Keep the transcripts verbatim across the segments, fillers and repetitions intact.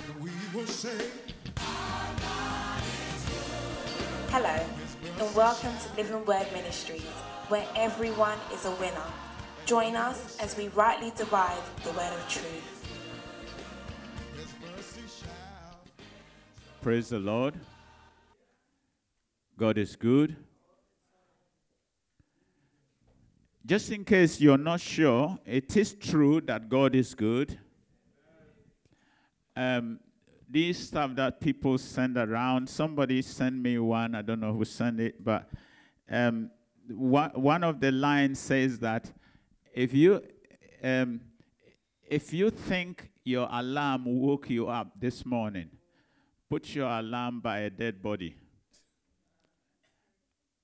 And we will say, hello, and welcome to Living Word Ministries, where everyone is a winner. Join us as we rightly divide the word of truth. Praise the Lord. God is good. Just in case you're not sure, it is true that God is good. Um, these stuff that people send around, somebody sent me one, I don't know who sent it, but um, wh- one of the lines says that if you um, if you think your alarm woke you up this morning, put your alarm by a dead body,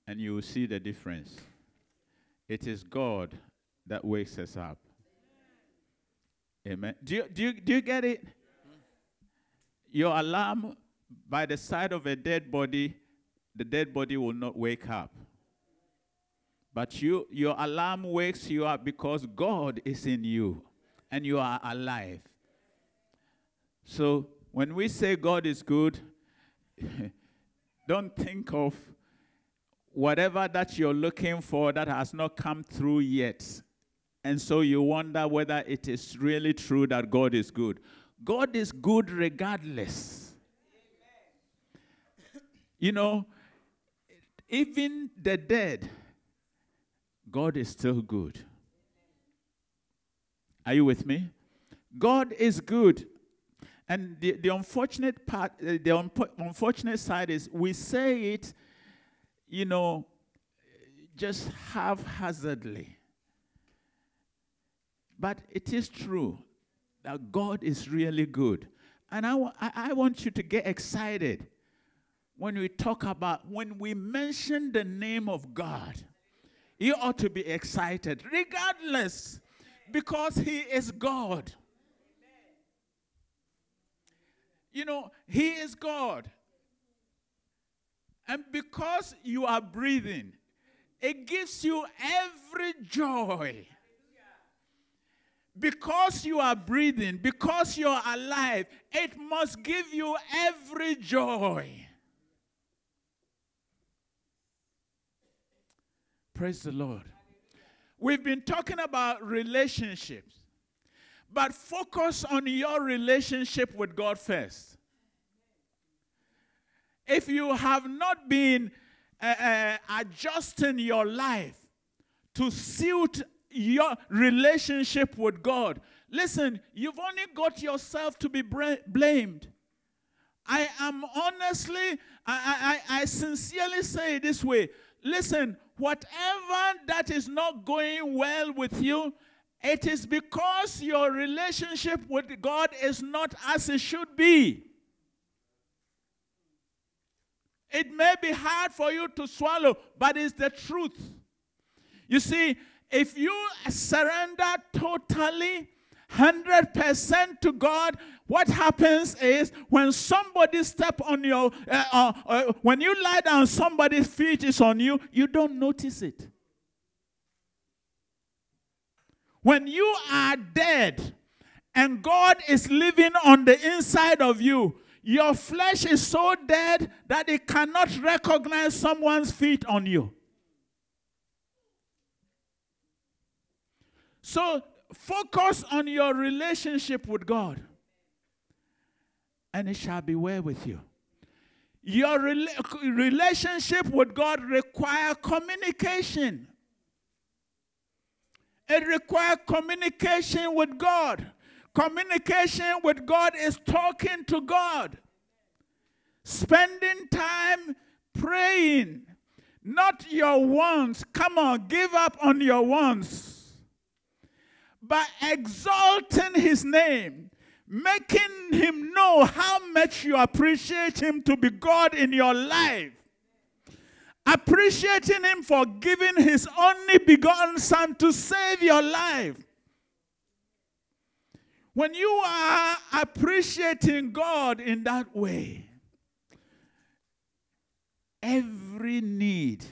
and you will see the difference. It is God that wakes us up. Amen. Do you, do you, do you get it? Your alarm by the side of a dead body, the dead body will not wake up. But you, your alarm wakes you up because God is in you and you are alive. So when we say God is good, don't think of whatever that you're looking for that has not come through yet. And so you wonder whether it is really true that God is good. God is good regardless. Amen. You know, even the dead, God is still good. Are you with me? God is good. And the, the unfortunate part, the un- unfortunate side is we say it, you know, just haphazardly. But it is true. That God is really good. And I, w- I want you to get excited when we talk about, when we mention the name of God. You ought to be excited regardless because he is God. You know, he is God. And because you are breathing, it gives you every joy. Because you are breathing, because you are alive, it must give you every joy. Praise the Lord. We've been talking about relationships, but focus on your relationship with God first. If you have not been uh, uh, adjusting your life to suit your relationship with God. Listen, you've only got yourself to be bra- blamed. I am honestly, I, I, I sincerely say it this way. Listen, whatever that is not going well with you, it is because your relationship with God is not as it should be. It may be hard for you to swallow, but it's the truth. You see, if you surrender totally, one hundred percent to God, what happens is when somebody step on your, uh, uh, uh, when you lie down, somebody's feet is on you, you don't notice it. When you are dead and God is living on the inside of you, your flesh is so dead that it cannot recognize someone's feet on you. So focus on your relationship with God, and it shall be well with you. Your rela- relationship with God requires communication. It requires communication with God. Communication with God is talking to God, spending time praying, not your wants. Come on, give up on your wants. By exalting his name, making him know how much you appreciate him to be God in your life. Appreciating him for giving his only begotten son to save your life. When you are appreciating God in that way, every need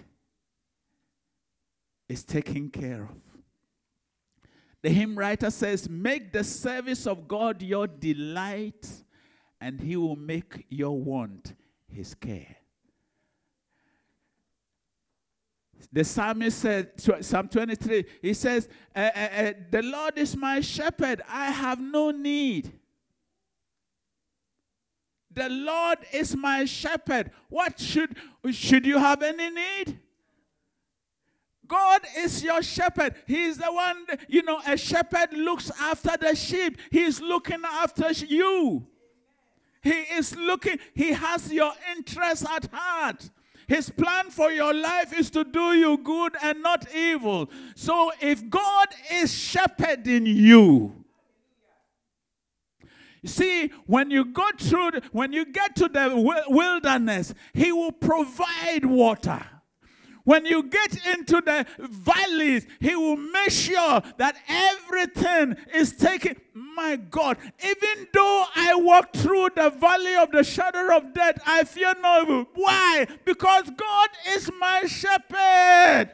is taken care of. The hymn writer says, make the service of God your delight and he will make your want his care. The psalmist said, Psalm twenty-three, he says, uh, uh, uh, the Lord is my shepherd, I have no need. The Lord is my shepherd. What should, should you have any need? God is your shepherd. He is the one, you know, a shepherd looks after the sheep. He is looking after you. He is looking, he has your interests at heart. His plan for your life is to do you good and not evil. So if God is shepherding you, see, when you go through, the, when you get to the wilderness, he will provide water. When you get into the valleys, he will make sure that everything is taken. My God, even though I walk through the valley of the shadow of death, I fear no evil. Why? Because God is my shepherd.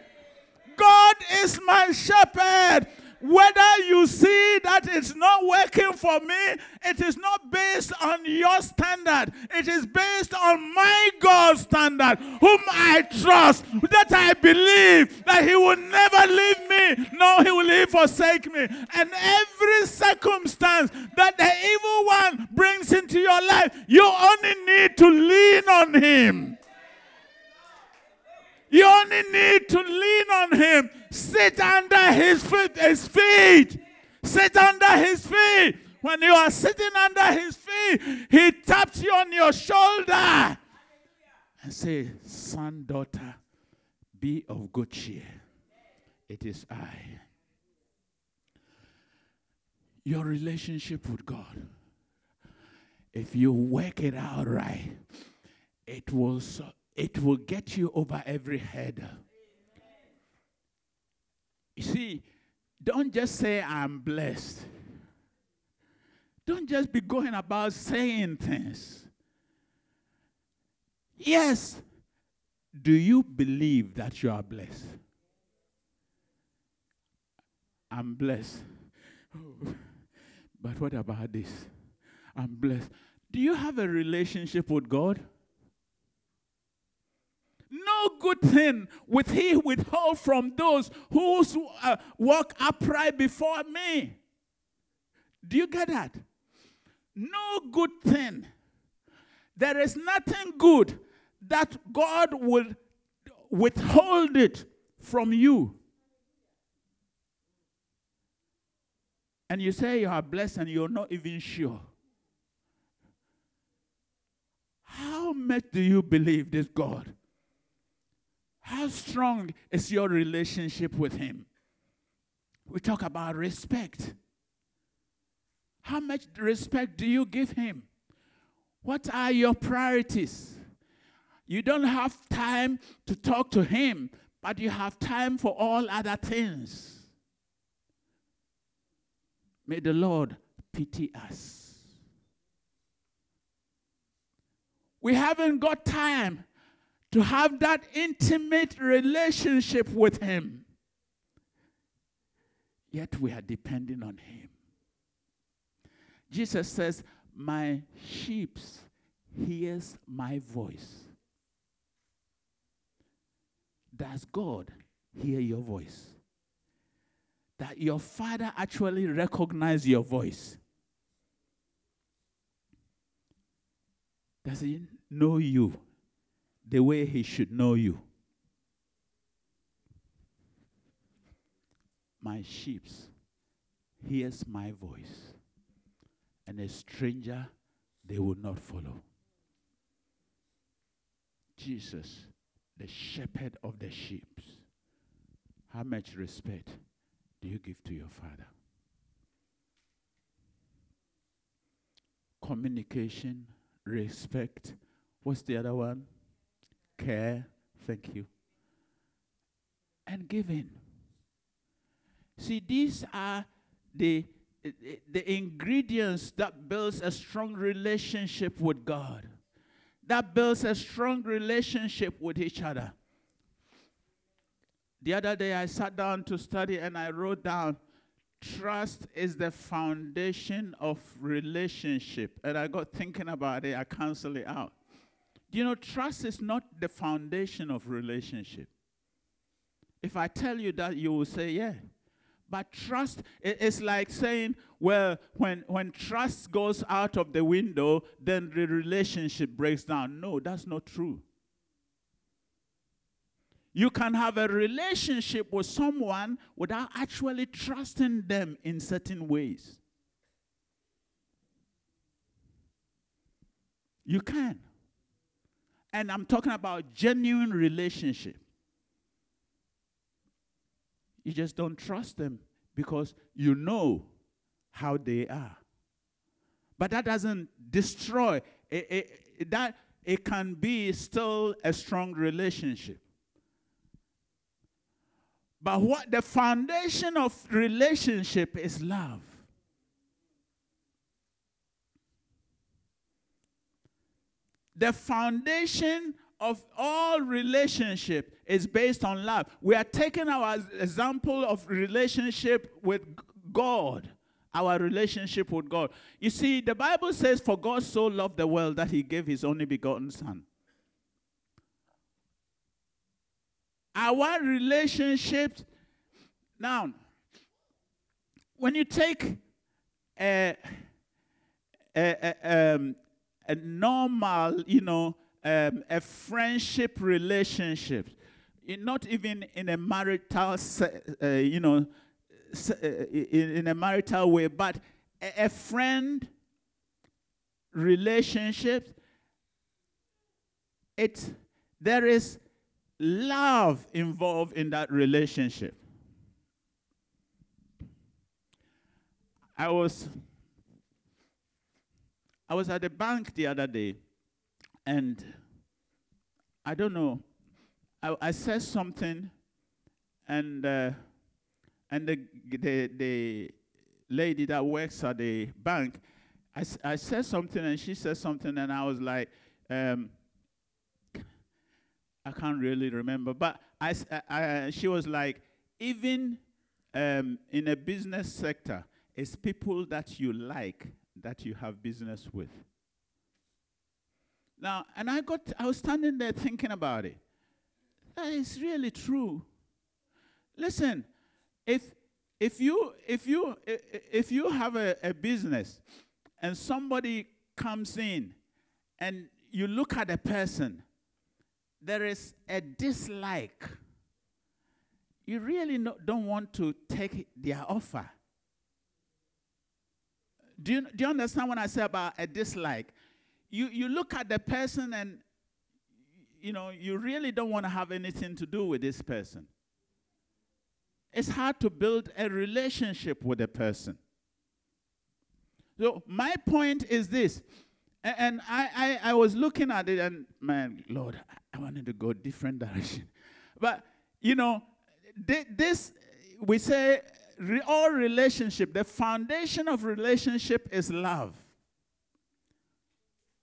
God is my shepherd. Whether you see that it's not working for me, it is not based on your standard. It is based on my God's standard, whom I trust, that I believe that he will never leave me, nor he will he forsake me. And every circumstance that the evil one brings into your life, you only need to lean on him. You only need to lean on him. Sit under his feet, his feet. Sit under his feet. When you are sitting under his feet, he taps you on your shoulder and says, son, daughter, be of good cheer. It is I. Your relationship with God, if you work it out right, it will so- It will get you over every hurdle. You see, don't just say I'm blessed. Don't just be going about saying things. Yes, do you believe that you are blessed? I'm blessed. Oh, but what about this? I'm blessed. Do you have a relationship with God? No good thing with he withhold from those who uh, walk upright before me. Do you get that? No good thing. There is nothing good that God will withhold it from you. And you say you are blessed and you're not even sure. How much do you believe this God? How strong is your relationship with him? We talk about respect. How much respect do you give him? What are your priorities? You don't have time to talk to him, but you have time for all other things. May the Lord pity us. We haven't got time to have that intimate relationship with him. Yet we are depending on him. Jesus says, my sheep hears my voice. Does God hear your voice? That your Father actually recognize your voice? Does he know you the way he should know you? My sheep hears my voice, and a stranger they will not follow. Jesus, the shepherd of the sheep. How much respect do you give to your Father? Communication, respect. What's the other one? Care, thank you. And giving. See, these are the, the, the ingredients that builds a strong relationship with God, that builds a strong relationship with each other. The other day I sat down to study and I wrote down Trust is the foundation of relationship. And I got thinking about it. I cancel it out. You know, trust is not the foundation of relationship. If I tell you that, you will say, yeah. But trust, it, it's like saying, well, when, when trust goes out of the window, then the relationship breaks down. No, that's not true. You can have a relationship with someone without actually trusting them in certain ways. You can. And I'm talking about genuine relationship. You just don't trust them because you know how they are. But that doesn't destroy. It, it, it, that, it can be still a strong relationship. But what the foundation of relationship is love. The foundation of all relationship is based on love. We are taking our example of relationship with God, our relationship with God. You see, the Bible says, for God so loved the world that he gave his only begotten son. Our relationships, now, when you take a, a, a, um, a normal, you know, Um, a friendship relationship, in not even in a marital, uh, you know, in, in a marital way, but a, a friend relationship. It there is love involved in that relationship. I was I was at the bank the other day. And I don't know, I, I said something, and uh, and the, the the lady that works at the bank, I, I said something, and she said something, and I was like, um, I can't really remember, but I, I she was like, even um, in a business sector, it's people that you like that you have business with. Now, and I got, I was standing there thinking about it. That is really true. Listen, if if you if you if you have a, a business and somebody comes in and you look at a person, there is a dislike. You really no, don't want to take their offer. Do you, do you understand what I say about a dislike? You you look at the person and, you know, you really don't want to have anything to do with this person. It's hard to build a relationship with a person. So my point is this, and, and I, I, I was looking at it and, man, Lord, I wanted to go a different direction. But, you know, this, we say all relationship, the foundation of relationship is love.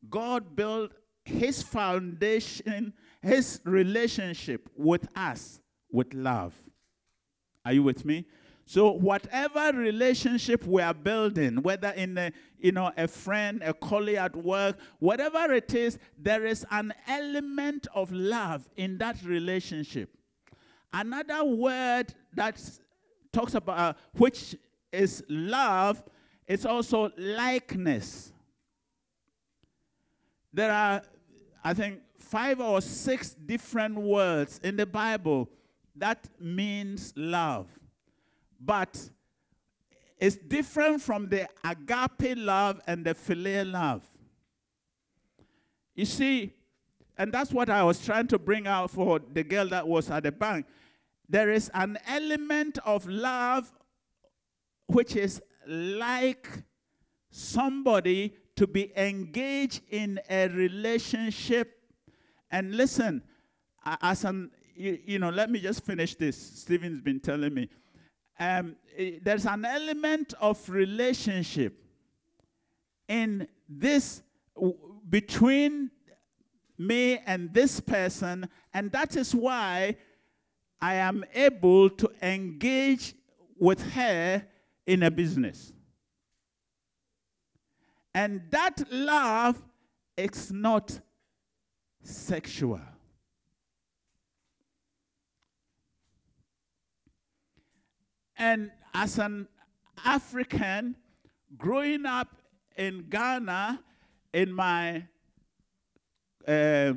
God built his foundation, his relationship with us, with love. Are you with me? So whatever relationship we are building, whether in a, you know, a friend, a colleague at work, whatever it is, there is an element of love in that relationship. Another word that talks about, uh, which is love, it's also likeness. There are, I think, five or six different words in the Bible that means love. But it's different from the agape love and the philia love. You see, and that's what I was trying to bring out for the girl that was at the bank. There is an element of love which is like somebody to be engaged in a relationship. And listen, as an, you, you know, let me just finish this. Stephen's been telling me. Um, it, there's an element of relationship in this, w- between me and this person, and that is why I am able to engage with her in a business. And that love is not sexual. And as an African, growing up in Ghana, in my, uh,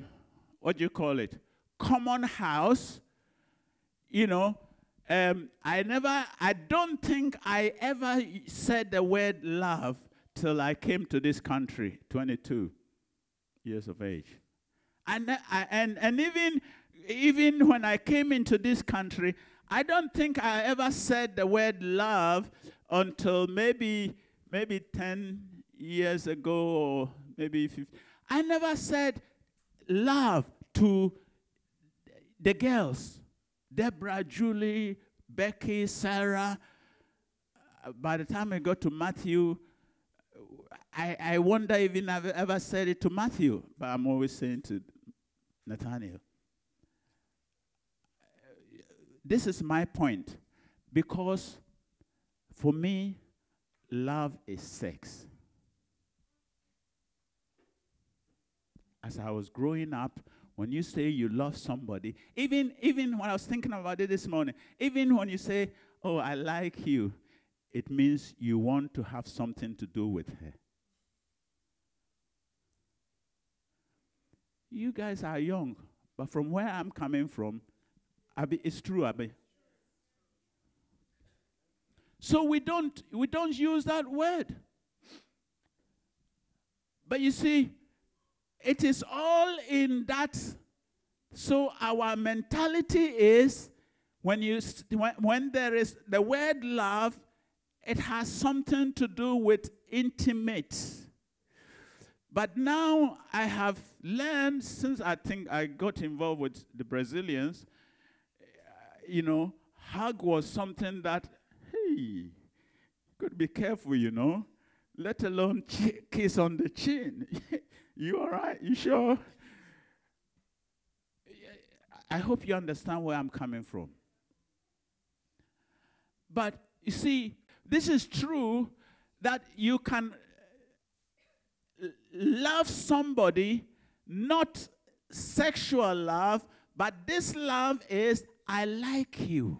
what do you call it, common house, you know, um, I never, I don't think I ever said the word love till I came to this country, twenty-two years of age. And, I, and, and even, even when I came into this country, I don't think I ever said the word love until maybe maybe ten years ago, or maybe fifteen. I never said love to the girls, Deborah, Julie, Becky, Sarah. By the time I got to Matthew, I, I wonder even I've ever said it to Matthew, but I'm always saying to Nathaniel. This is my point, because for me, love is sex. As I was growing up, when you say you love somebody, even, even when I was thinking about it this morning, even when you say, oh, I like you, it means you want to have something to do with her. You guys are young, but from where I'm coming from, Abi, it's true, Abi. So we don't we don't use that word. But you see, it is all in that. So our mentality is when you when, when there is the word love, it has something to do with intimate. But now I have learned, since I think I got involved with the Brazilians, you know, hug was something that, hey, you could be careful, you know, let alone ch- kiss on the chin. You all right? You sure? I hope you understand where I'm coming from. But you see, this is true that you can love somebody, not sexual love, but this love is, I like you.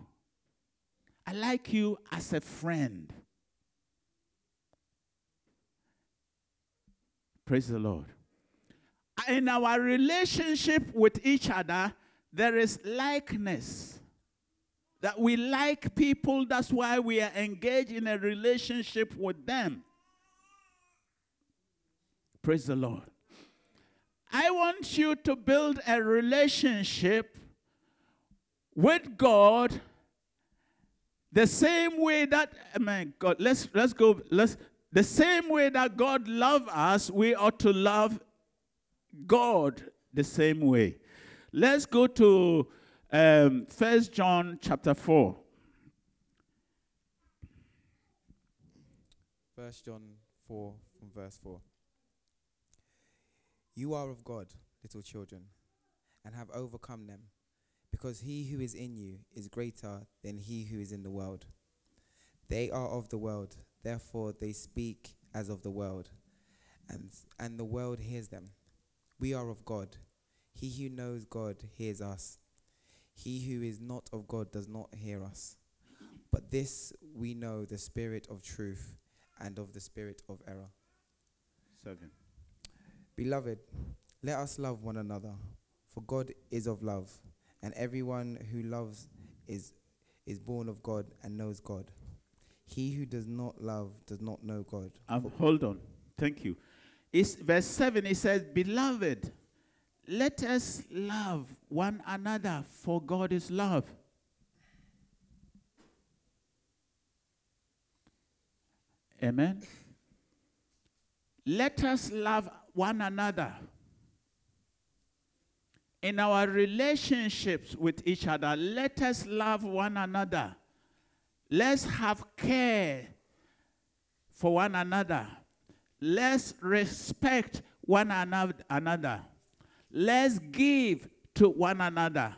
I like you as a friend. Praise the Lord. In our relationship with each other, there is likeness. That we like people, that's why we are engaged in a relationship with them. Praise the Lord. I want you to build a relationship with God, the same way that, oh my God, let's let's go, let's the same way that God loved us, we ought to love God the same way. Let's go to um, First John chapter four. First John four, from verse four. You are of God, little children, and have overcome them, because he who is in you is greater than he who is in the world. They are of the world, therefore they speak as of the world, and and the world hears them. We are of God. He who knows God hears us. He who is not of God does not hear us. But this we know, the spirit of truth and of the spirit of error. Seven. Beloved, let us love one another, for God is of love. And everyone who loves is is born of God and knows God. He who does not love does not know God. Um, hold on. Thank you. It's verse seven, it says, Beloved, let us love one another, for God is love. Amen. Let us love one another. In our relationships with each other, let us love one another. Let's have care for one another. Let's respect one another. Let's give to one another.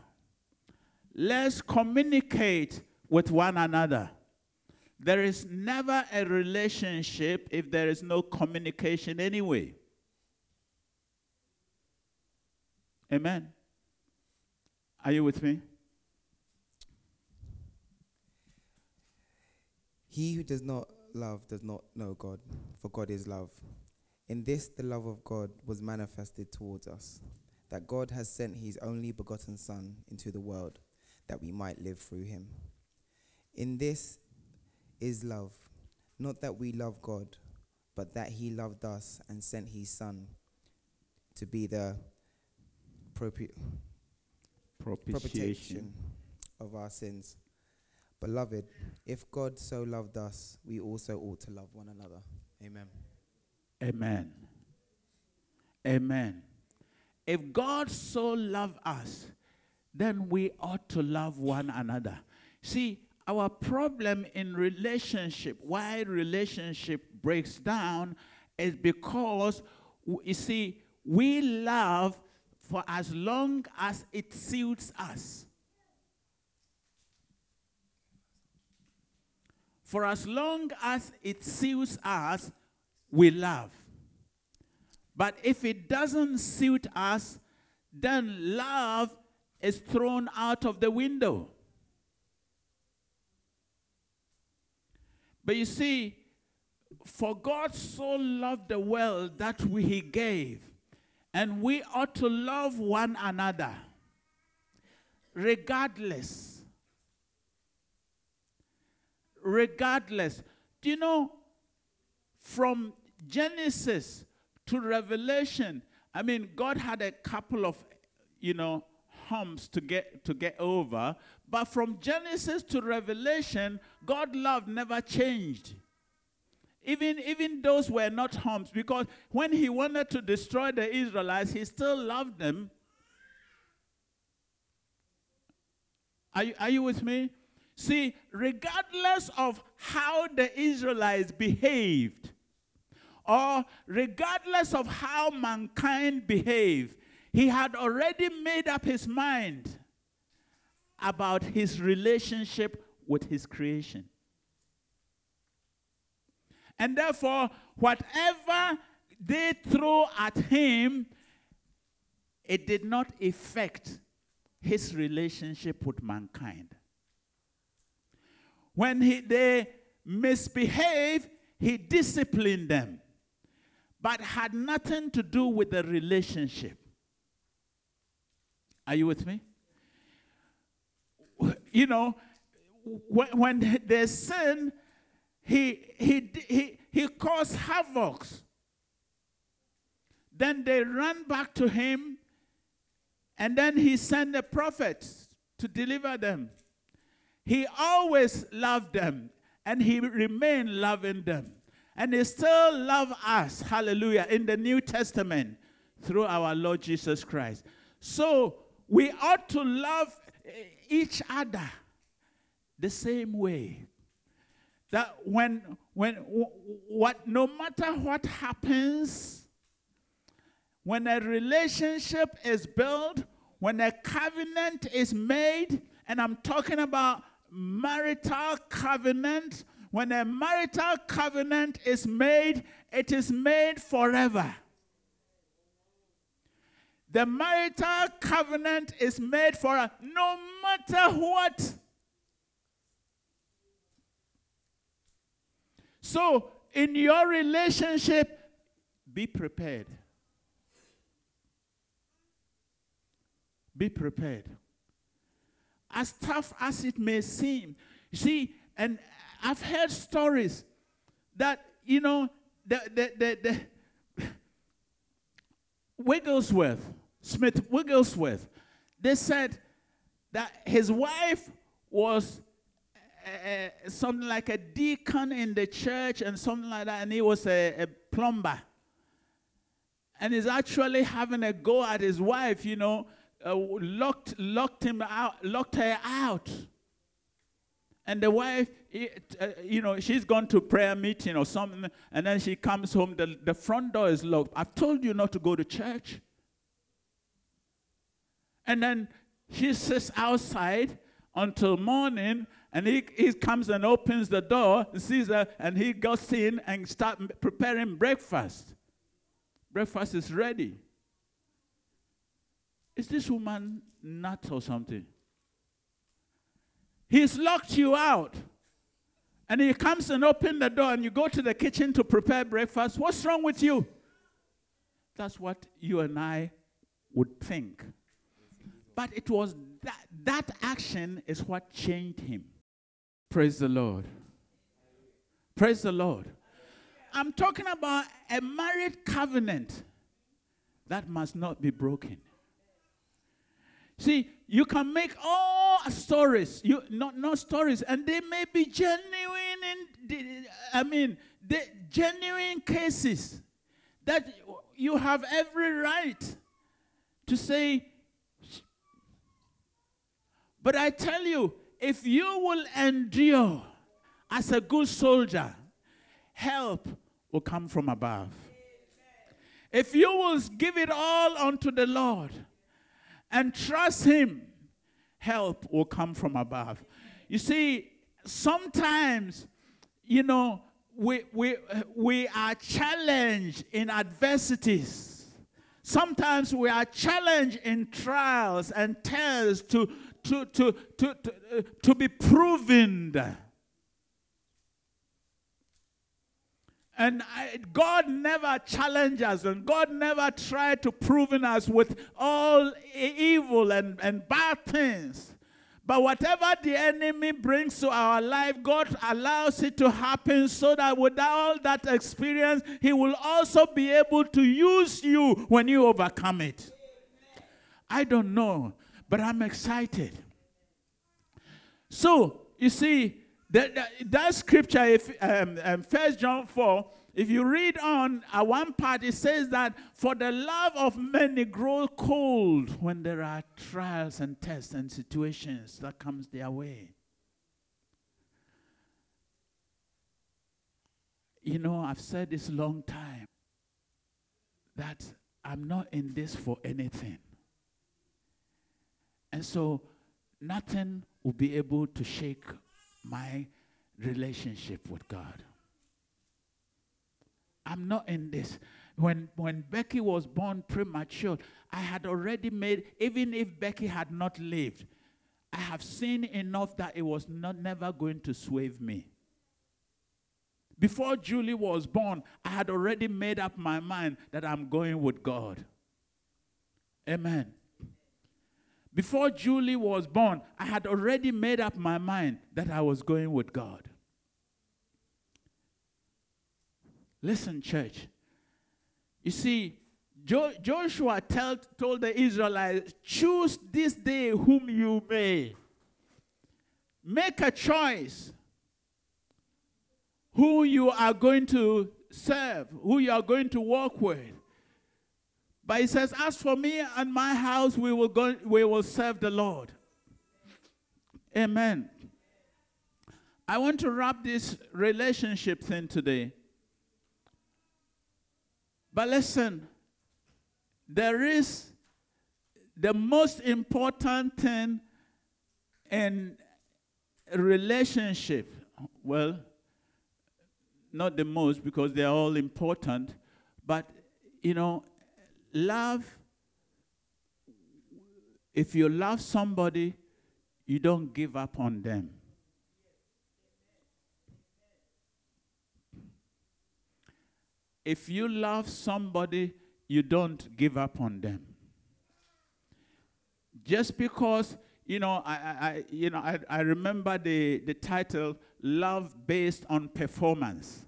Let's communicate with one another. There is never a relationship if there is no communication anyway. Amen. Are you with me? He who does not love does not know God, for God is love. In this, the love of God was manifested towards us, that God has sent his only begotten Son into the world, that we might live through him. In this is love, not that we love God, but that he loved us and sent his Son to be the propi- propitiation of our sins. Beloved, if God so loved us, we also ought to love one another. Amen. Amen. Amen. If God so loved us, then we ought to love one another. See, our problem in relationship, why relationship breaks down, is because, you see, we love for as long as it suits us. For as long as it suits us, we love. But if it doesn't suit us, then love is thrown out of the window. But you see, for God so loved the world that we, he gave, and we ought to love one another, regardless. Regardless. Do you know, from Genesis to Revelation, I mean, God had a couple of, you know, humps to get to get over, but from Genesis to Revelation, God's love never changed. Even, even those were not humps, because when he wanted to destroy the Israelites, he still loved them. Are you, are you with me? See, regardless of how the Israelites behaved, or regardless of how mankind behaved, he had already made up his mind about his relationship with his creation. And therefore, whatever they threw at him, it did not affect his relationship with mankind. When he, they misbehave, he disciplined them, but had nothing to do with the relationship. Are you with me? You know, when, when they sin, he, he, he, he caused havoc. Then they ran back to him, and then he sent the prophets to deliver them. He always loved them, and he remained loving them. And he still loves us, hallelujah, in the New Testament through our Lord Jesus Christ. So we ought to love each other the same way. That when, when, what, no matter what happens, when a relationship is built, when a covenant is made, and I'm talking about marital covenant. When a marital covenant is made, it is made forever. The marital covenant is made forever, no matter what. So, in your relationship, be prepared. Be prepared. As tough as it may seem. You see, and I've heard stories that, you know, the, the, the, the Wigglesworth, Smith Wigglesworth, they said that his wife was a, a, something like a deacon in the church and something like that, and he was a, a plumber. And he's actually having a go at his wife, you know, Uh, locked, locked him out, locked her out. And the wife, it, uh, you know, she's gone to prayer meeting or something, and then she comes home, the, the front door is locked. I've told you not to go to church. And then she sits outside until morning, and he, he comes and opens the door, sees her, and he goes in and starts preparing breakfast. Breakfast is ready. Is this woman nuts or something? He's locked you out. And he comes and opens the door and you go to the kitchen to prepare breakfast. What's wrong with you? That's what you and I would think. But it was that, that action is what changed him. Praise the Lord. Praise the Lord. I'm talking about a married covenant that must not be broken. See, you can make all stories, you not not stories, and they may be genuine. In, I mean, they, genuine cases that you have every right to say. But I tell you, if you will endure as a good soldier, help will come from above. Amen. If you will give it all unto the Lord and trust him, help will come from above. You see, sometimes, you know, we, we, we are challenged in adversities. Sometimes we are challenged in trials and tests to, to, to, to, to, uh, to be proven. And I, God never challenged us, and God never tried to prove us with all evil and, and bad things. But whatever the enemy brings to our life, God allows it to happen so that with all that experience, he will also be able to use you when you overcome it. I don't know, but I'm excited. So, you see, That, that, that scripture, if, um, um, First John four, if you read on at uh, one part, it says that for the love of many grows cold when there are trials and tests and situations that comes their way. You know, I've said this long time that I'm not in this for anything. And so nothing will be able to shake my relationship with God. I'm not in this. When, when Becky was born premature, I had already made, even if Becky had not lived, I have seen enough that it was not never going to sway me. Before Julie was born, I had already made up my mind that I'm going with God. Amen. Before Julie was born, I had already made up my mind that I was going with God. Listen, church. You see, Jo- Joshua tell, told the Israelites, choose this day whom you may. Make a choice who you are going to serve, who you are going to walk with. But he says, as for me and my house, we will go, we will serve the Lord. Amen. I want to wrap this relationship thing today. But listen, there is the most important thing in a relationship. Well, not the most because they're all important, but you know, love, if you love somebody, you don't give up on them. If you love somebody, you don't give up on them. Just because, you know, I, I you know, I, I remember the, the title, Love Based on Performance.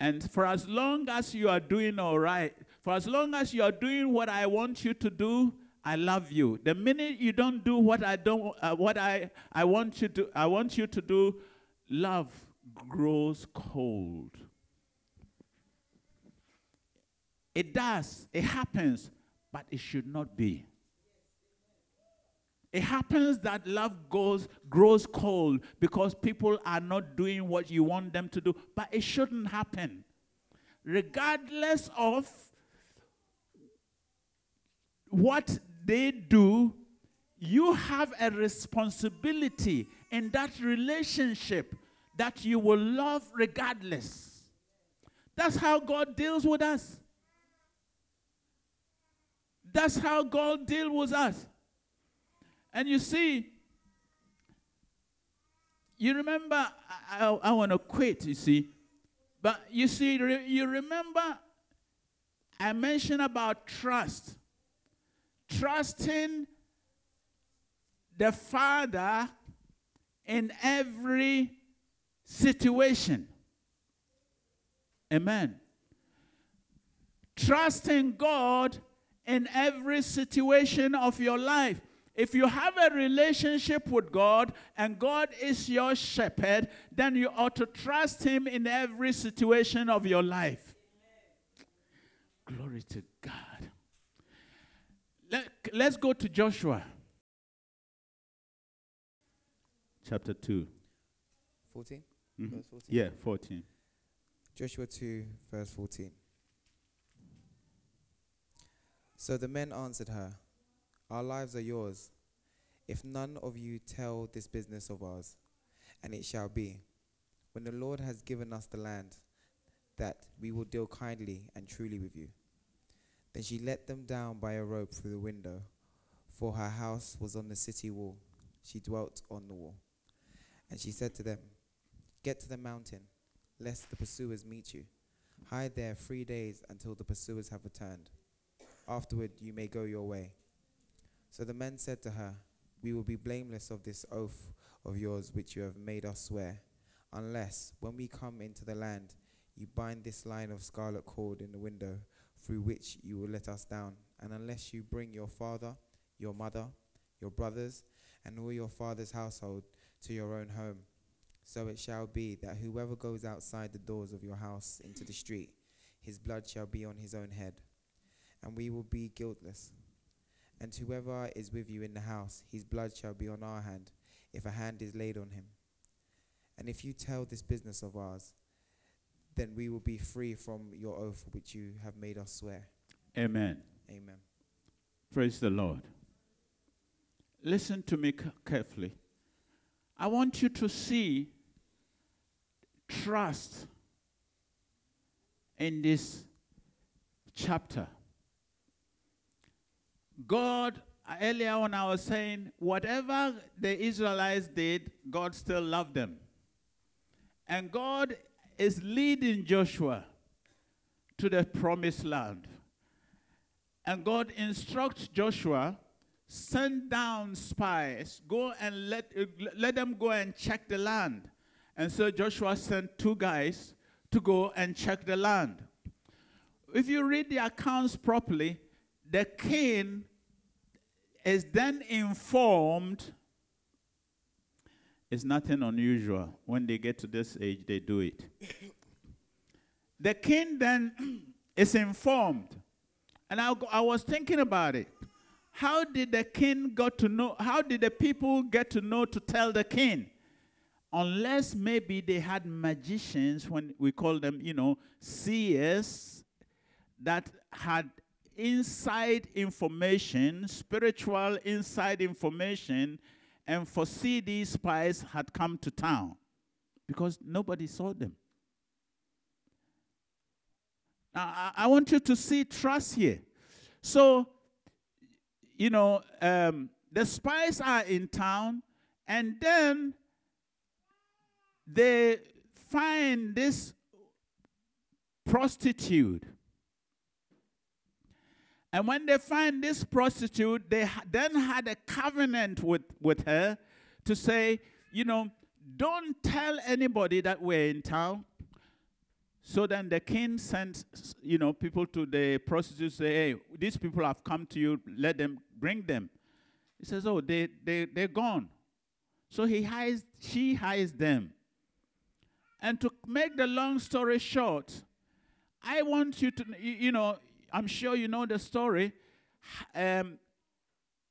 And for as long as you are doing all right, for as long as you are doing what I want you to do, I love you. The minute you don't do what I don't, uh, what I, I want you to, I want you to do, love grows cold. It does. It happens, but it should not be. It happens that love goes grows cold because people are not doing what you want them to do, but it shouldn't happen, regardless of what they do, you have a responsibility in that relationship that you will love regardless. That's how God deals with us. That's how God deals with us. And you see, you remember, I, I, I want to quit, you see. But you see, re, you remember I mentioned about trust. Trusting the Father in every situation. Amen. Trusting God in every situation of your life. If you have a relationship with God and God is your shepherd, then you ought to trust him in every situation of your life. Amen. Glory to God. Let, let's go to Joshua. Chapter two. fourteen? Mm-hmm. Verse fourteen? Yeah, fourteen. Joshua two, verse fourteen. So the men answered her, "Our lives are yours, if none of you tell this business of ours. And it shall be, when the Lord has given us the land, that we will deal kindly and truly with you." Then she let them down by a rope through the window, for her house was on the city wall. She dwelt on the wall. And she said to them, "Get to the mountain, lest the pursuers meet you. Hide there three days until the pursuers have returned. Afterward you may go your way." So the men said to her, "We will be blameless of this oath of yours which you have made us swear, unless, when we come into the land, you bind this line of scarlet cord in the window through which you will let us down, and unless you bring your father, your mother, your brothers, and all your father's household to your own home. So it shall be that whoever goes outside the doors of your house into the street, his blood shall be on his own head, and we will be guiltless. And whoever is with you in the house, his blood shall be on our hand, if a hand is laid on him. And if you tell this business of ours, then we will be free from your oath which you have made us swear." Amen. Amen. Praise the Lord. Listen to me carefully. I want you to see trust in this chapter. God, earlier on I was saying, whatever the Israelites did, God still loved them. And God is leading Joshua to the promised land. And God instructs Joshua, send down spies, go and let, uh, let them go and check the land. And so Joshua sent two guys to go and check the land. If you read the accounts properly, the king is then informed. It's nothing unusual. When they get to this age, they do it. The king then is informed. And I, I was thinking about it. How did the king got to know? How did the people get to know to tell the king? Unless maybe they had magicians, when we call them, you know, seers, that had inside information, spiritual inside information, and foresee these spies had come to town, because nobody saw them. Now, I, I want you to see trust here. So, you know, um, the spies are in town, and then they find this prostitute. And when they find this prostitute, they ha- then had a covenant with, with her to say, you know, don't tell anybody that we're in town. So then the king sent, you know, people to the prostitute, say, "Hey, these people have come to you, let them, bring them." He says, "Oh, they, they, they're gone." So he hides, she hides them. And to make the long story short, I want you to, you, you know, I'm sure you know the story. Um,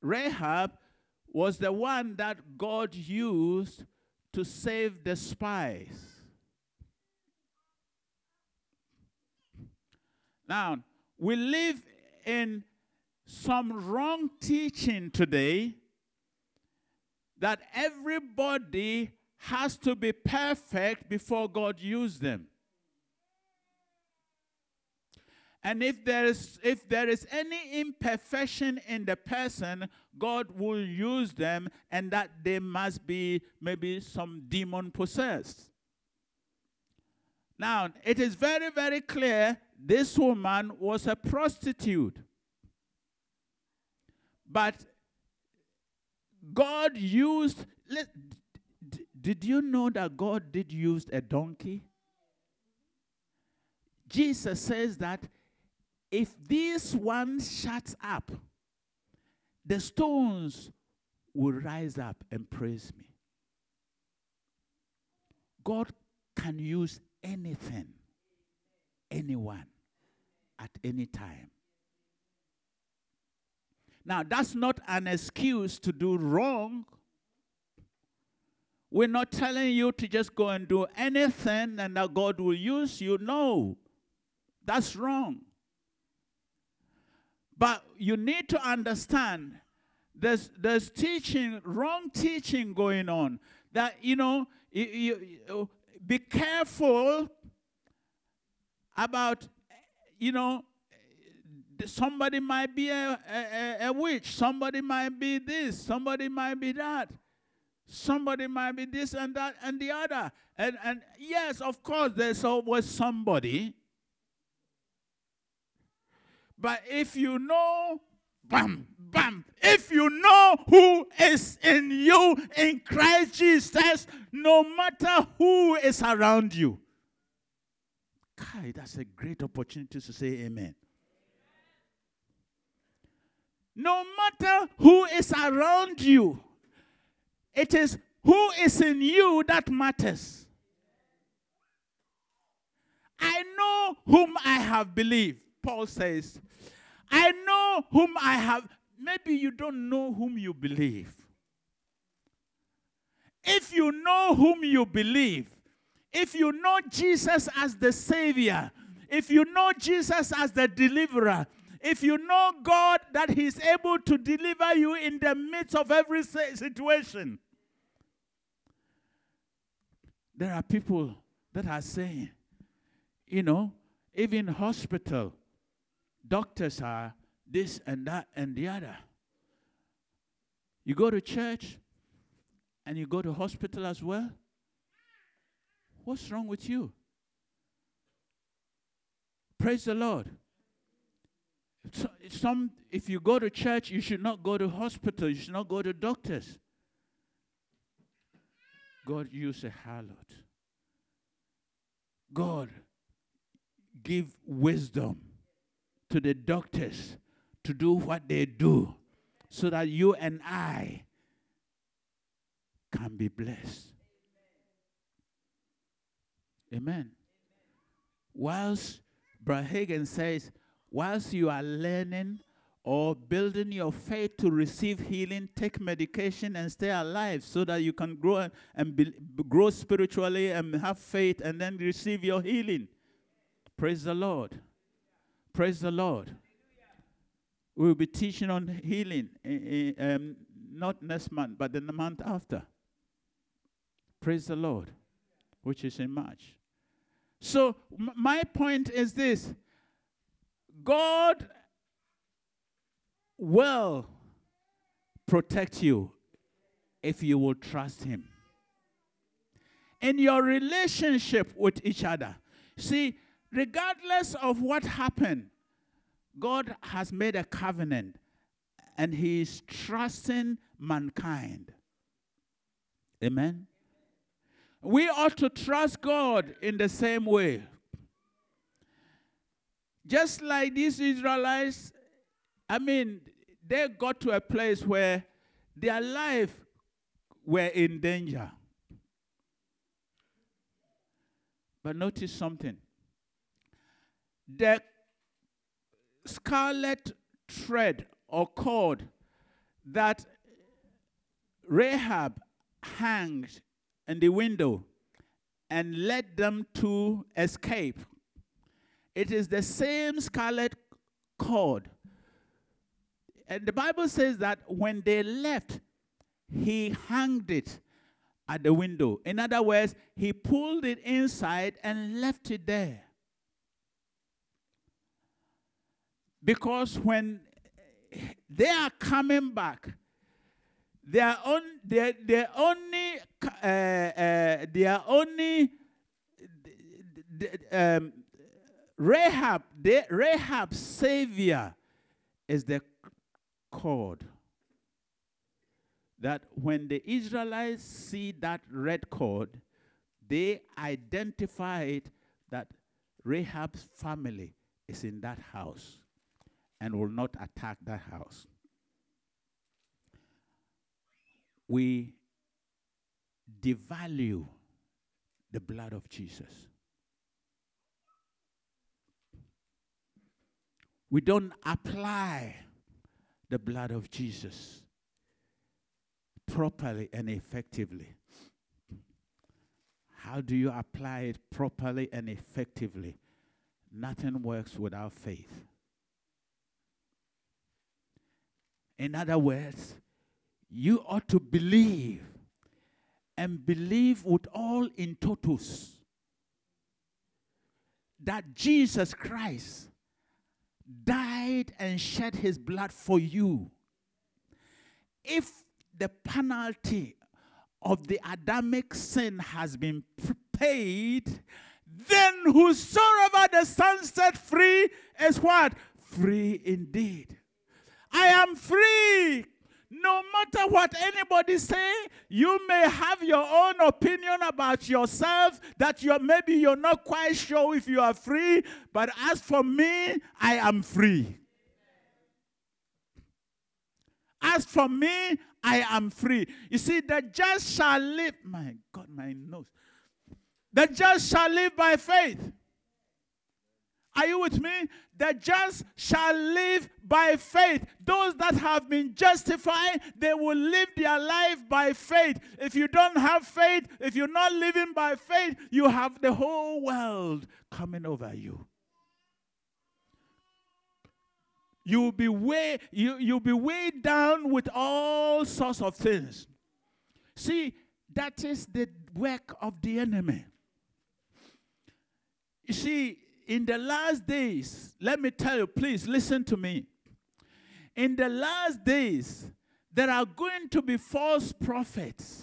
Rahab was the one that God used to save the spies. Now, we live in some wrong teaching today that everybody has to be perfect before God uses them. And if there is, if there is any imperfection in the person, God will use them, and that they must be maybe some demon possessed. Now, it is very, very clear this woman was a prostitute. But God used, let, did you know that God did use a donkey? Jesus says that if this one shuts up, the stones will rise up and praise me. God can use anything, anyone, at any time. Now, that's not an excuse to do wrong. We're not telling you to just go and do anything and that God will use you. No, that's wrong. But you need to understand there's, there's teaching, wrong teaching going on. That, you know, you, you, you, be careful about, you know, somebody might be a, a, a witch, somebody might be this, somebody might be that, somebody might be this and that and the other. And, and yes, of course, there's always somebody. But if you know, bam, bam, if you know who is in you in Christ Jesus, no matter who is around you. Kai, that's a great opportunity to say amen. No matter who is around you, it is who is in you that matters. I know whom I have believed, Paul says. I know whom I have. Maybe you don't know whom you believe. If you know whom you believe, if you know Jesus as the Savior, if you know Jesus as the Deliverer, if you know God that he's able to deliver you in the midst of every situation. There are people that are saying, you know, even hospital, doctors are this and that and the other. You go to church and you go to hospital as well. What's wrong with you? Praise the Lord. So, some, if you go to church, you should not go to hospital. You should not go to doctors. God used a harlot. God give wisdom to the doctors to do what they do so that you and I can be blessed. Amen. Whilst Brahagan says, whilst you are learning or building your faith to receive healing, take medication and stay alive so that you can grow and be, grow spiritually and have faith and then receive your healing. Praise the Lord. Praise the Lord. We'll be teaching on healing, uh, uh, um, not next month, but the month after. Praise the Lord, which is in March. So m- my point is this. God will protect you if you will trust him. In your relationship with each other. See, regardless of what happened, God has made a covenant and he is trusting mankind. Amen? We ought to trust God in the same way. Just like these Israelites, I mean, they got to a place where their life were in danger. But notice something. The scarlet thread or cord that Rahab hanged in the window and led them to escape, it is the same scarlet cord. And the Bible says that when they left, he hanged it at the window. In other words, he pulled it inside and left it there. Because when they are coming back, their on, their, their only, uh, uh, their only um, Rahab, their, Rahab's savior is the cord. That when the Israelites see that red cord, they identify it that Rahab's family is in that house and will not attack that house. We devalue the blood of Jesus. We don't apply the blood of Jesus properly and effectively. How do you apply it properly and effectively? Nothing works without faith. In other words, you ought to believe and believe with all in totus that Jesus Christ died and shed his blood for you. If the penalty of the Adamic sin has been paid, then whosoever the Son set free is what? Free indeed. I am free. No matter what anybody say, you may have your own opinion about yourself that you're, maybe you're not quite sure if you are free, but as for me, I am free. As for me, I am free. You see, the just shall live. My God, my nose. The just shall live by faith. Are you with me? The just shall live by faith. Those that have been justified, they will live their life by faith. If you don't have faith, if you're not living by faith, you have the whole world coming over you. You'll be weighed, you, you'll be weighed down with all sorts of things. See, that is the work of the enemy. You see, in the last days, let me tell you, please listen to me. In the last days, there are going to be false prophets.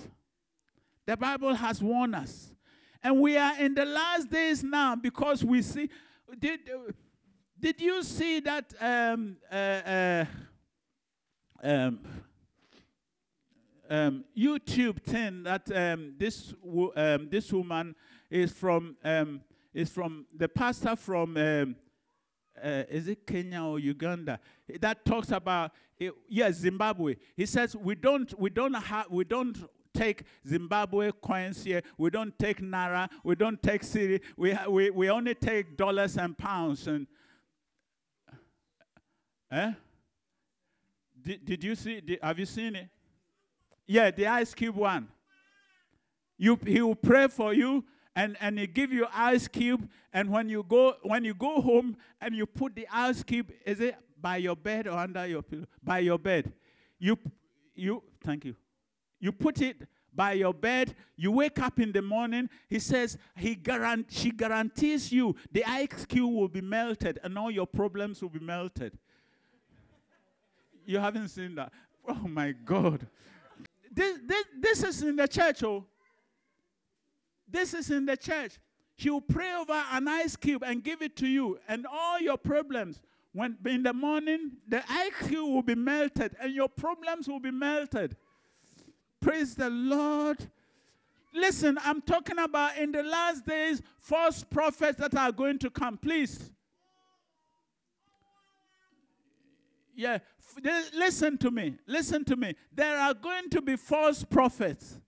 The Bible has warned us. And we are in the last days now because we see... Did, did you see that um, uh, uh, um, um, YouTube thing that um, this, wo- um, this woman is from... Um, It's from the pastor from, um, uh, is it Kenya or Uganda? That talks about, it, yes, Zimbabwe. He says, we don't, we don't have, we don't take Zimbabwe coins here. We don't take Naira. We don't take Cedi. We, ha- we, we only take dollars and pounds. And, eh? Did, did you see, did, have you seen it? Yeah, the Ice Cube one. You, he will pray for you. And and he give you ice cube, and when you go when you go home and you put the ice cube, is it by your bed or under your pillow? By your bed, you you thank you, you put it by your bed. You wake up in the morning. He says he guarant she guarantees you the ice cube will be melted and all your problems will be melted. You haven't seen that? Oh my God! This this this is in the church, oh. This is in the church. She will pray over an ice cube and give it to you and all your problems. When in the morning, the ice cube will be melted and your problems will be melted. Praise the Lord. Listen, I'm talking about in the last days, false prophets that are going to come. Please. Yeah, f- listen to me. Listen to me. There are going to be false prophets.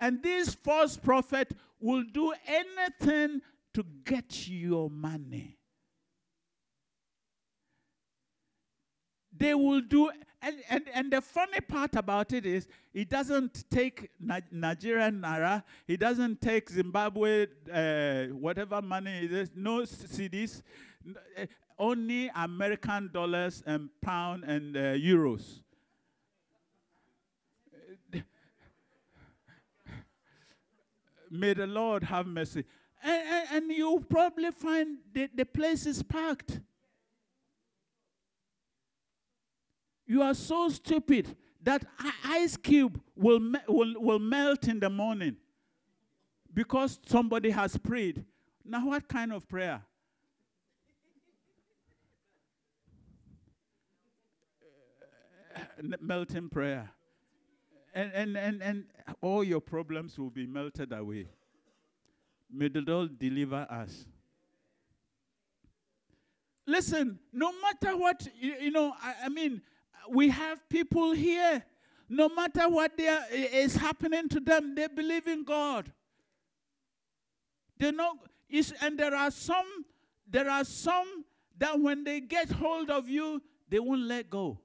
And this false prophet will do anything to get your money. They will do, and, and, and the funny part about it is, he doesn't take Na- Nigerian Naira, he doesn't take Zimbabwe, uh, whatever money it is, no cedis, only American dollars and pound and uh, euros. May the Lord have mercy. And, and, and you'll probably find the, the place is packed. You are so stupid that ice cube will, me- will, will melt in the morning because somebody has prayed. Now, what kind of prayer? uh, melting prayer. And, and, and, and all your problems will be melted away. May the Lord deliver us. Listen, no matter what, you, you know, I, I mean, we have people here. No matter what they are, is happening to them, they believe in God. They know, and there are some, there are some that when they get hold of you, they won't let go.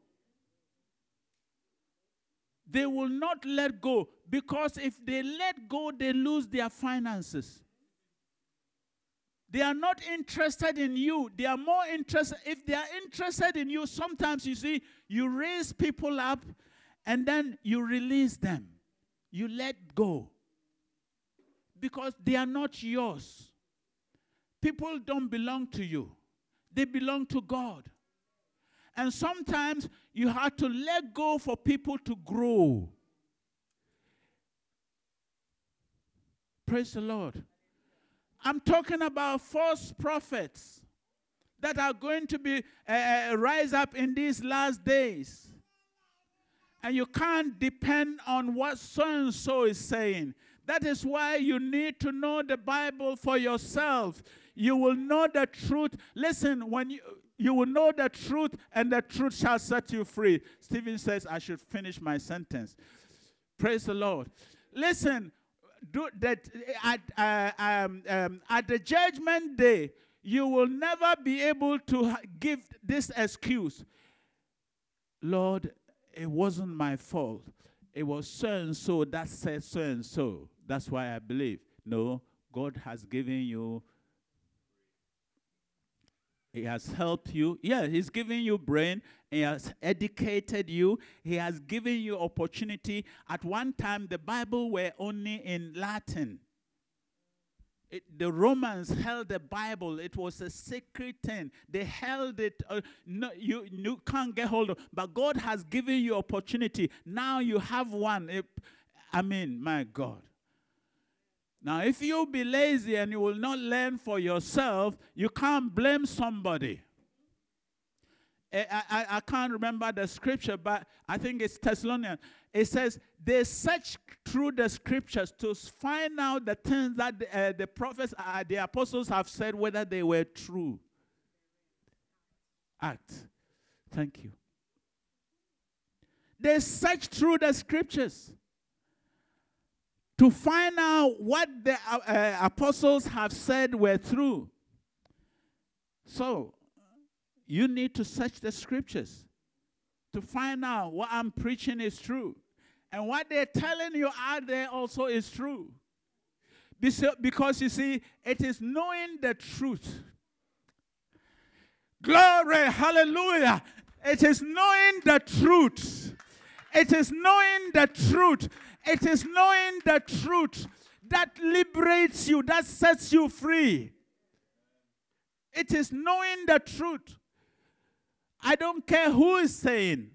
They will not let go, because if they let go, they lose their finances. They are not interested in you. They are more interested. If they are interested in you, sometimes you see, you raise people up and then you release them. You let go. Because they are not yours. People don't belong to you. They belong to God. And sometimes you have to let go for people to grow. Praise the Lord. I'm talking about false prophets that are going to be uh, rise up in these last days. And you can't depend on what so-and-so is saying. That is why you need to know the Bible for yourself. You will know the truth. Listen, when you... You will know the truth, and the truth shall set you free. Stephen says, I should finish my sentence. Praise the Lord. Listen, do that, at, uh, um, um, at the judgment day, you will never be able to give this excuse. Lord, it wasn't my fault. It was so-and-so that said so-and-so. That's why I believe. No, God has given you. He has helped you. Yeah, he's given you brain. He has educated you. He has given you opportunity. At one time, the Bible were only in Latin. It, the Romans held the Bible. It was a sacred thing. They held it. Uh, no, you, you can't get hold of it. But God has given you opportunity. Now you have one. It, I mean, my God. Now, if you be lazy and you will not learn for yourself, you can't blame somebody. I, I, I can't remember the scripture, but I think it's Thessalonians. It says, they search through the scriptures to find out the things that the, uh, the prophets, uh, the apostles have said, whether they were true. Act. Thank you. They search through the scriptures to find out what the uh, uh, apostles have said were true. So, you need to search the scriptures to find out what I'm preaching is true. And what they're telling you out there also is true. Because, you see, it is knowing the truth. Glory, hallelujah. It is knowing the truth. It is knowing the truth. It is knowing the truth that liberates you, that sets you free. It is knowing the truth. I don't care who is saying.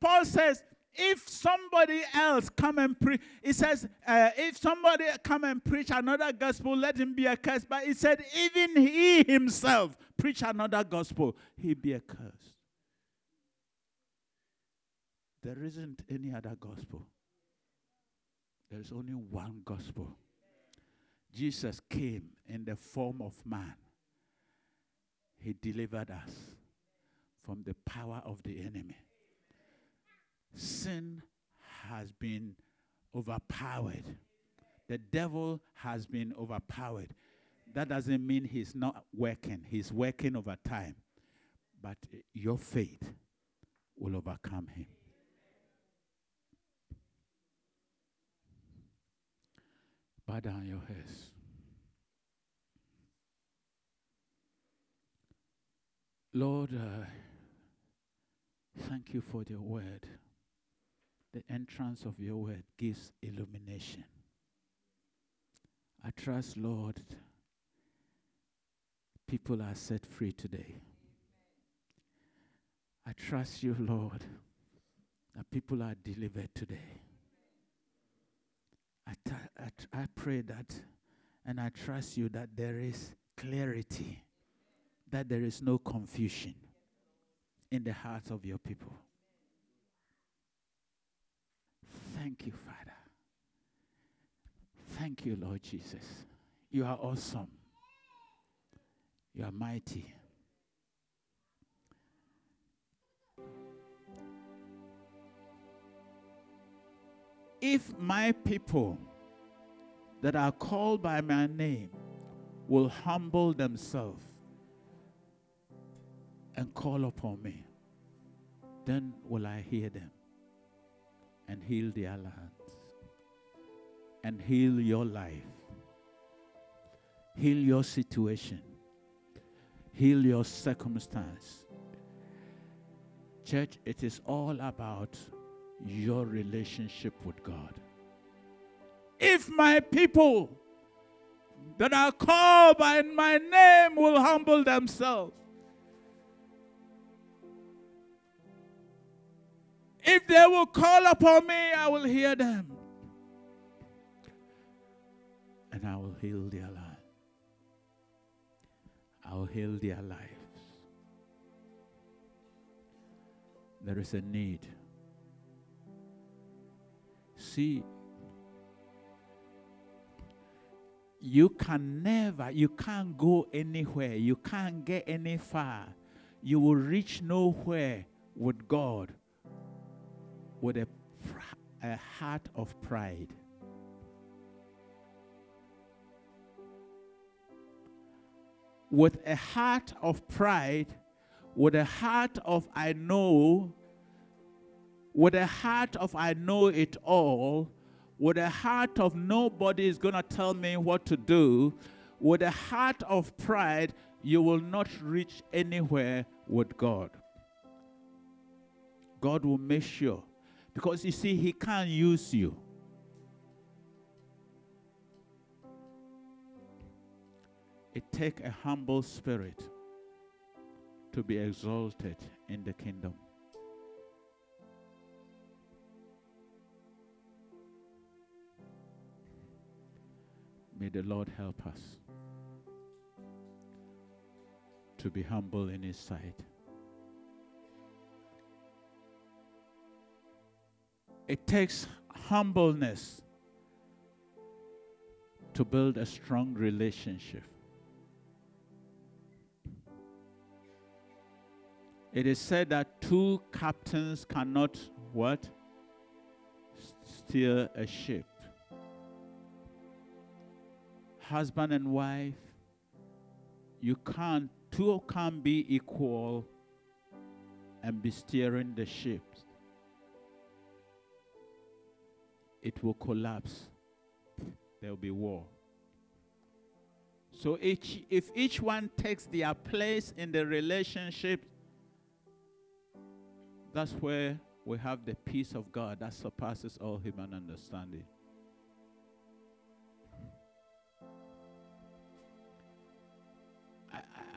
Paul says, if somebody else come and preach, he says, uh, if somebody come and preach another gospel, let him be accursed. But he said, even he himself preach another gospel, he be accursed. There isn't any other gospel. There is only one gospel. Jesus came in the form of man. He delivered us from the power of the enemy. Sin has been overpowered. The devil has been overpowered. That doesn't mean he's not working. He's working over time. But your faith will overcome him. Bow down your heads. Lord, uh, thank you for your word. The entrance of your word gives illumination. I trust, Lord, people are set free today. I trust you, Lord, that people are delivered today. I, t- I, t- I pray that, and I trust you that there is clarity, that there is no confusion in the hearts of your people. Thank you, Father. Thank you, Lord Jesus. You are awesome. You are mighty. If my people that are called by my name will humble themselves and call upon me, then will I hear them and heal their lands and heal your life, heal your situation, heal your circumstance. Church, it is all about your relationship with God. If my people that are called by my name will humble themselves, if they will call upon me, I will hear them, and I will heal their life. I will heal their lives. There is a need. See, you can never, you can't go anywhere, you can't get any far. You will reach nowhere with God with a, a heart of pride. With a heart of pride, with a heart of I know, with a heart of I know it all, with a heart of nobody is going to tell me what to do, with a heart of pride, you will not reach anywhere with God. God will make sure. Because you see, he can't use you. It takes a humble spirit to be exalted in the kingdom. May the Lord help us to be humble in his sight. It takes humbleness to build a strong relationship. It is said that two captains cannot what? Steer a ship. Husband and wife, you can't, two can't be equal and be steering the ship. It will collapse. There will be war. So each, if each one takes their place in the relationship, that's where we have the peace of God that surpasses all human understanding.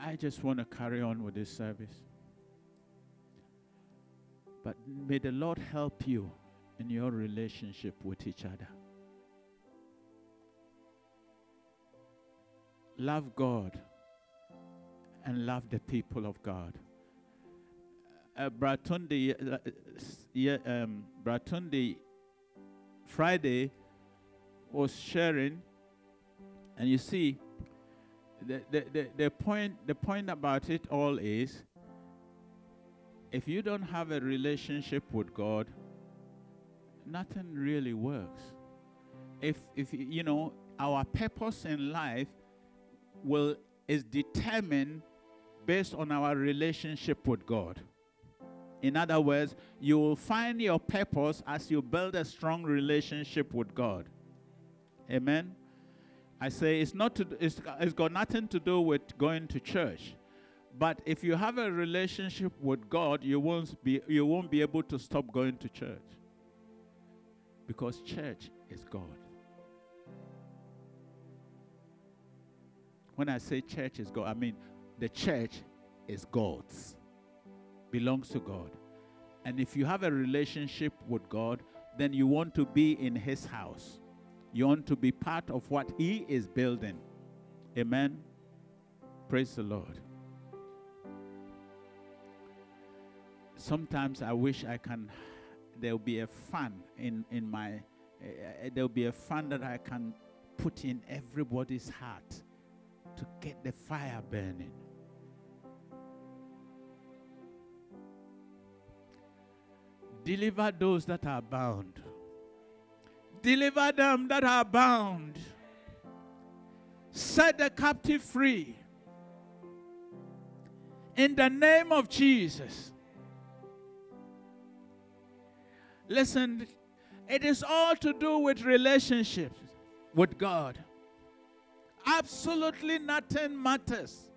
I just want to carry on with this service. But may the Lord help you in your relationship with each other. Love God and love the people of God. Uh, Bratundi, uh, yeah, um, Bratundi Friday was sharing, and you see, The, the, the point the point about it all is, if you don't have a relationship with God, nothing really works. If if you know, our purpose in life will is determined based on our relationship with God. In other words, you will find your purpose as you build a strong relationship with God. Amen. I say it's not to, it's, it's got nothing to do with going to church, but if you have a relationship with God, you won't be you won't be able to stop going to church, because church is God. When I say church is God, I mean the church is God's, belongs to God. And if you have a relationship with God, then you want to be in His house. You want to be part of what He is building. Amen. Praise the Lord. Sometimes I wish I can, there'll be a fan in, in my, uh, there'll be a fan that I can put in everybody's heart to get the fire burning. Deliver those that are bound. Deliver them that are bound. Set the captive free. In the name of Jesus. Listen, it is all to do with relationships with God. Absolutely nothing matters.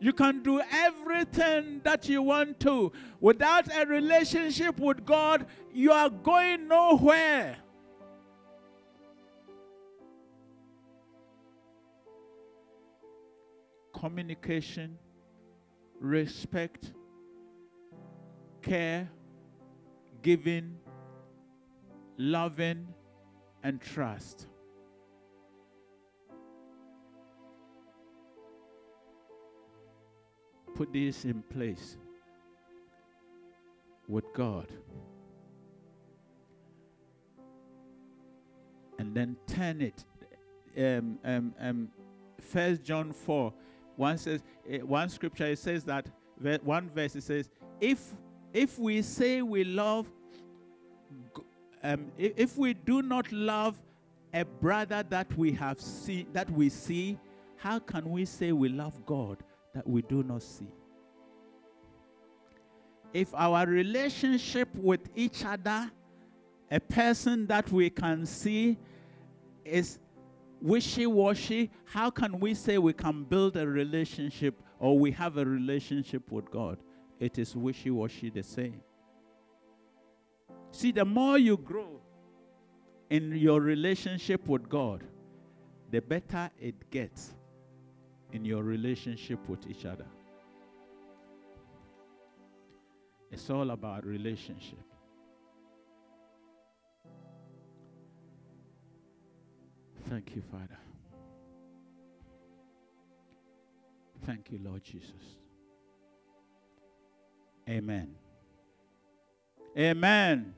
You can do everything that you want to. Without a relationship with God, you are going nowhere. Communication, respect, care, giving, loving, and trust. Put this in place with God. And then turn it. Um, um, um, First John four, one says, uh, one scripture, it says that, one verse, it says, if If we say we love, um, if, if we do not love a brother that we have see, that we see, how can we say we love God that we do not see? If our relationship with each other, a person that we can see, is wishy-washy, how can we say we can build a relationship or we have a relationship with God? It is wishy-washy the same. See, the more you grow in your relationship with God, the better it gets in your relationship with each other. It's all about relationship. Thank you, Father. Thank you, Lord Jesus. Amen. Amen.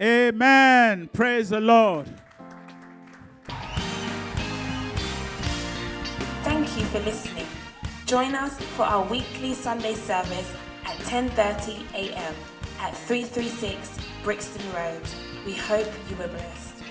Amen. Praise the Lord. Thank you for listening. Join us for our weekly Sunday service at ten thirty a.m. at three thirty-six Brixton Road. We hope you were blessed.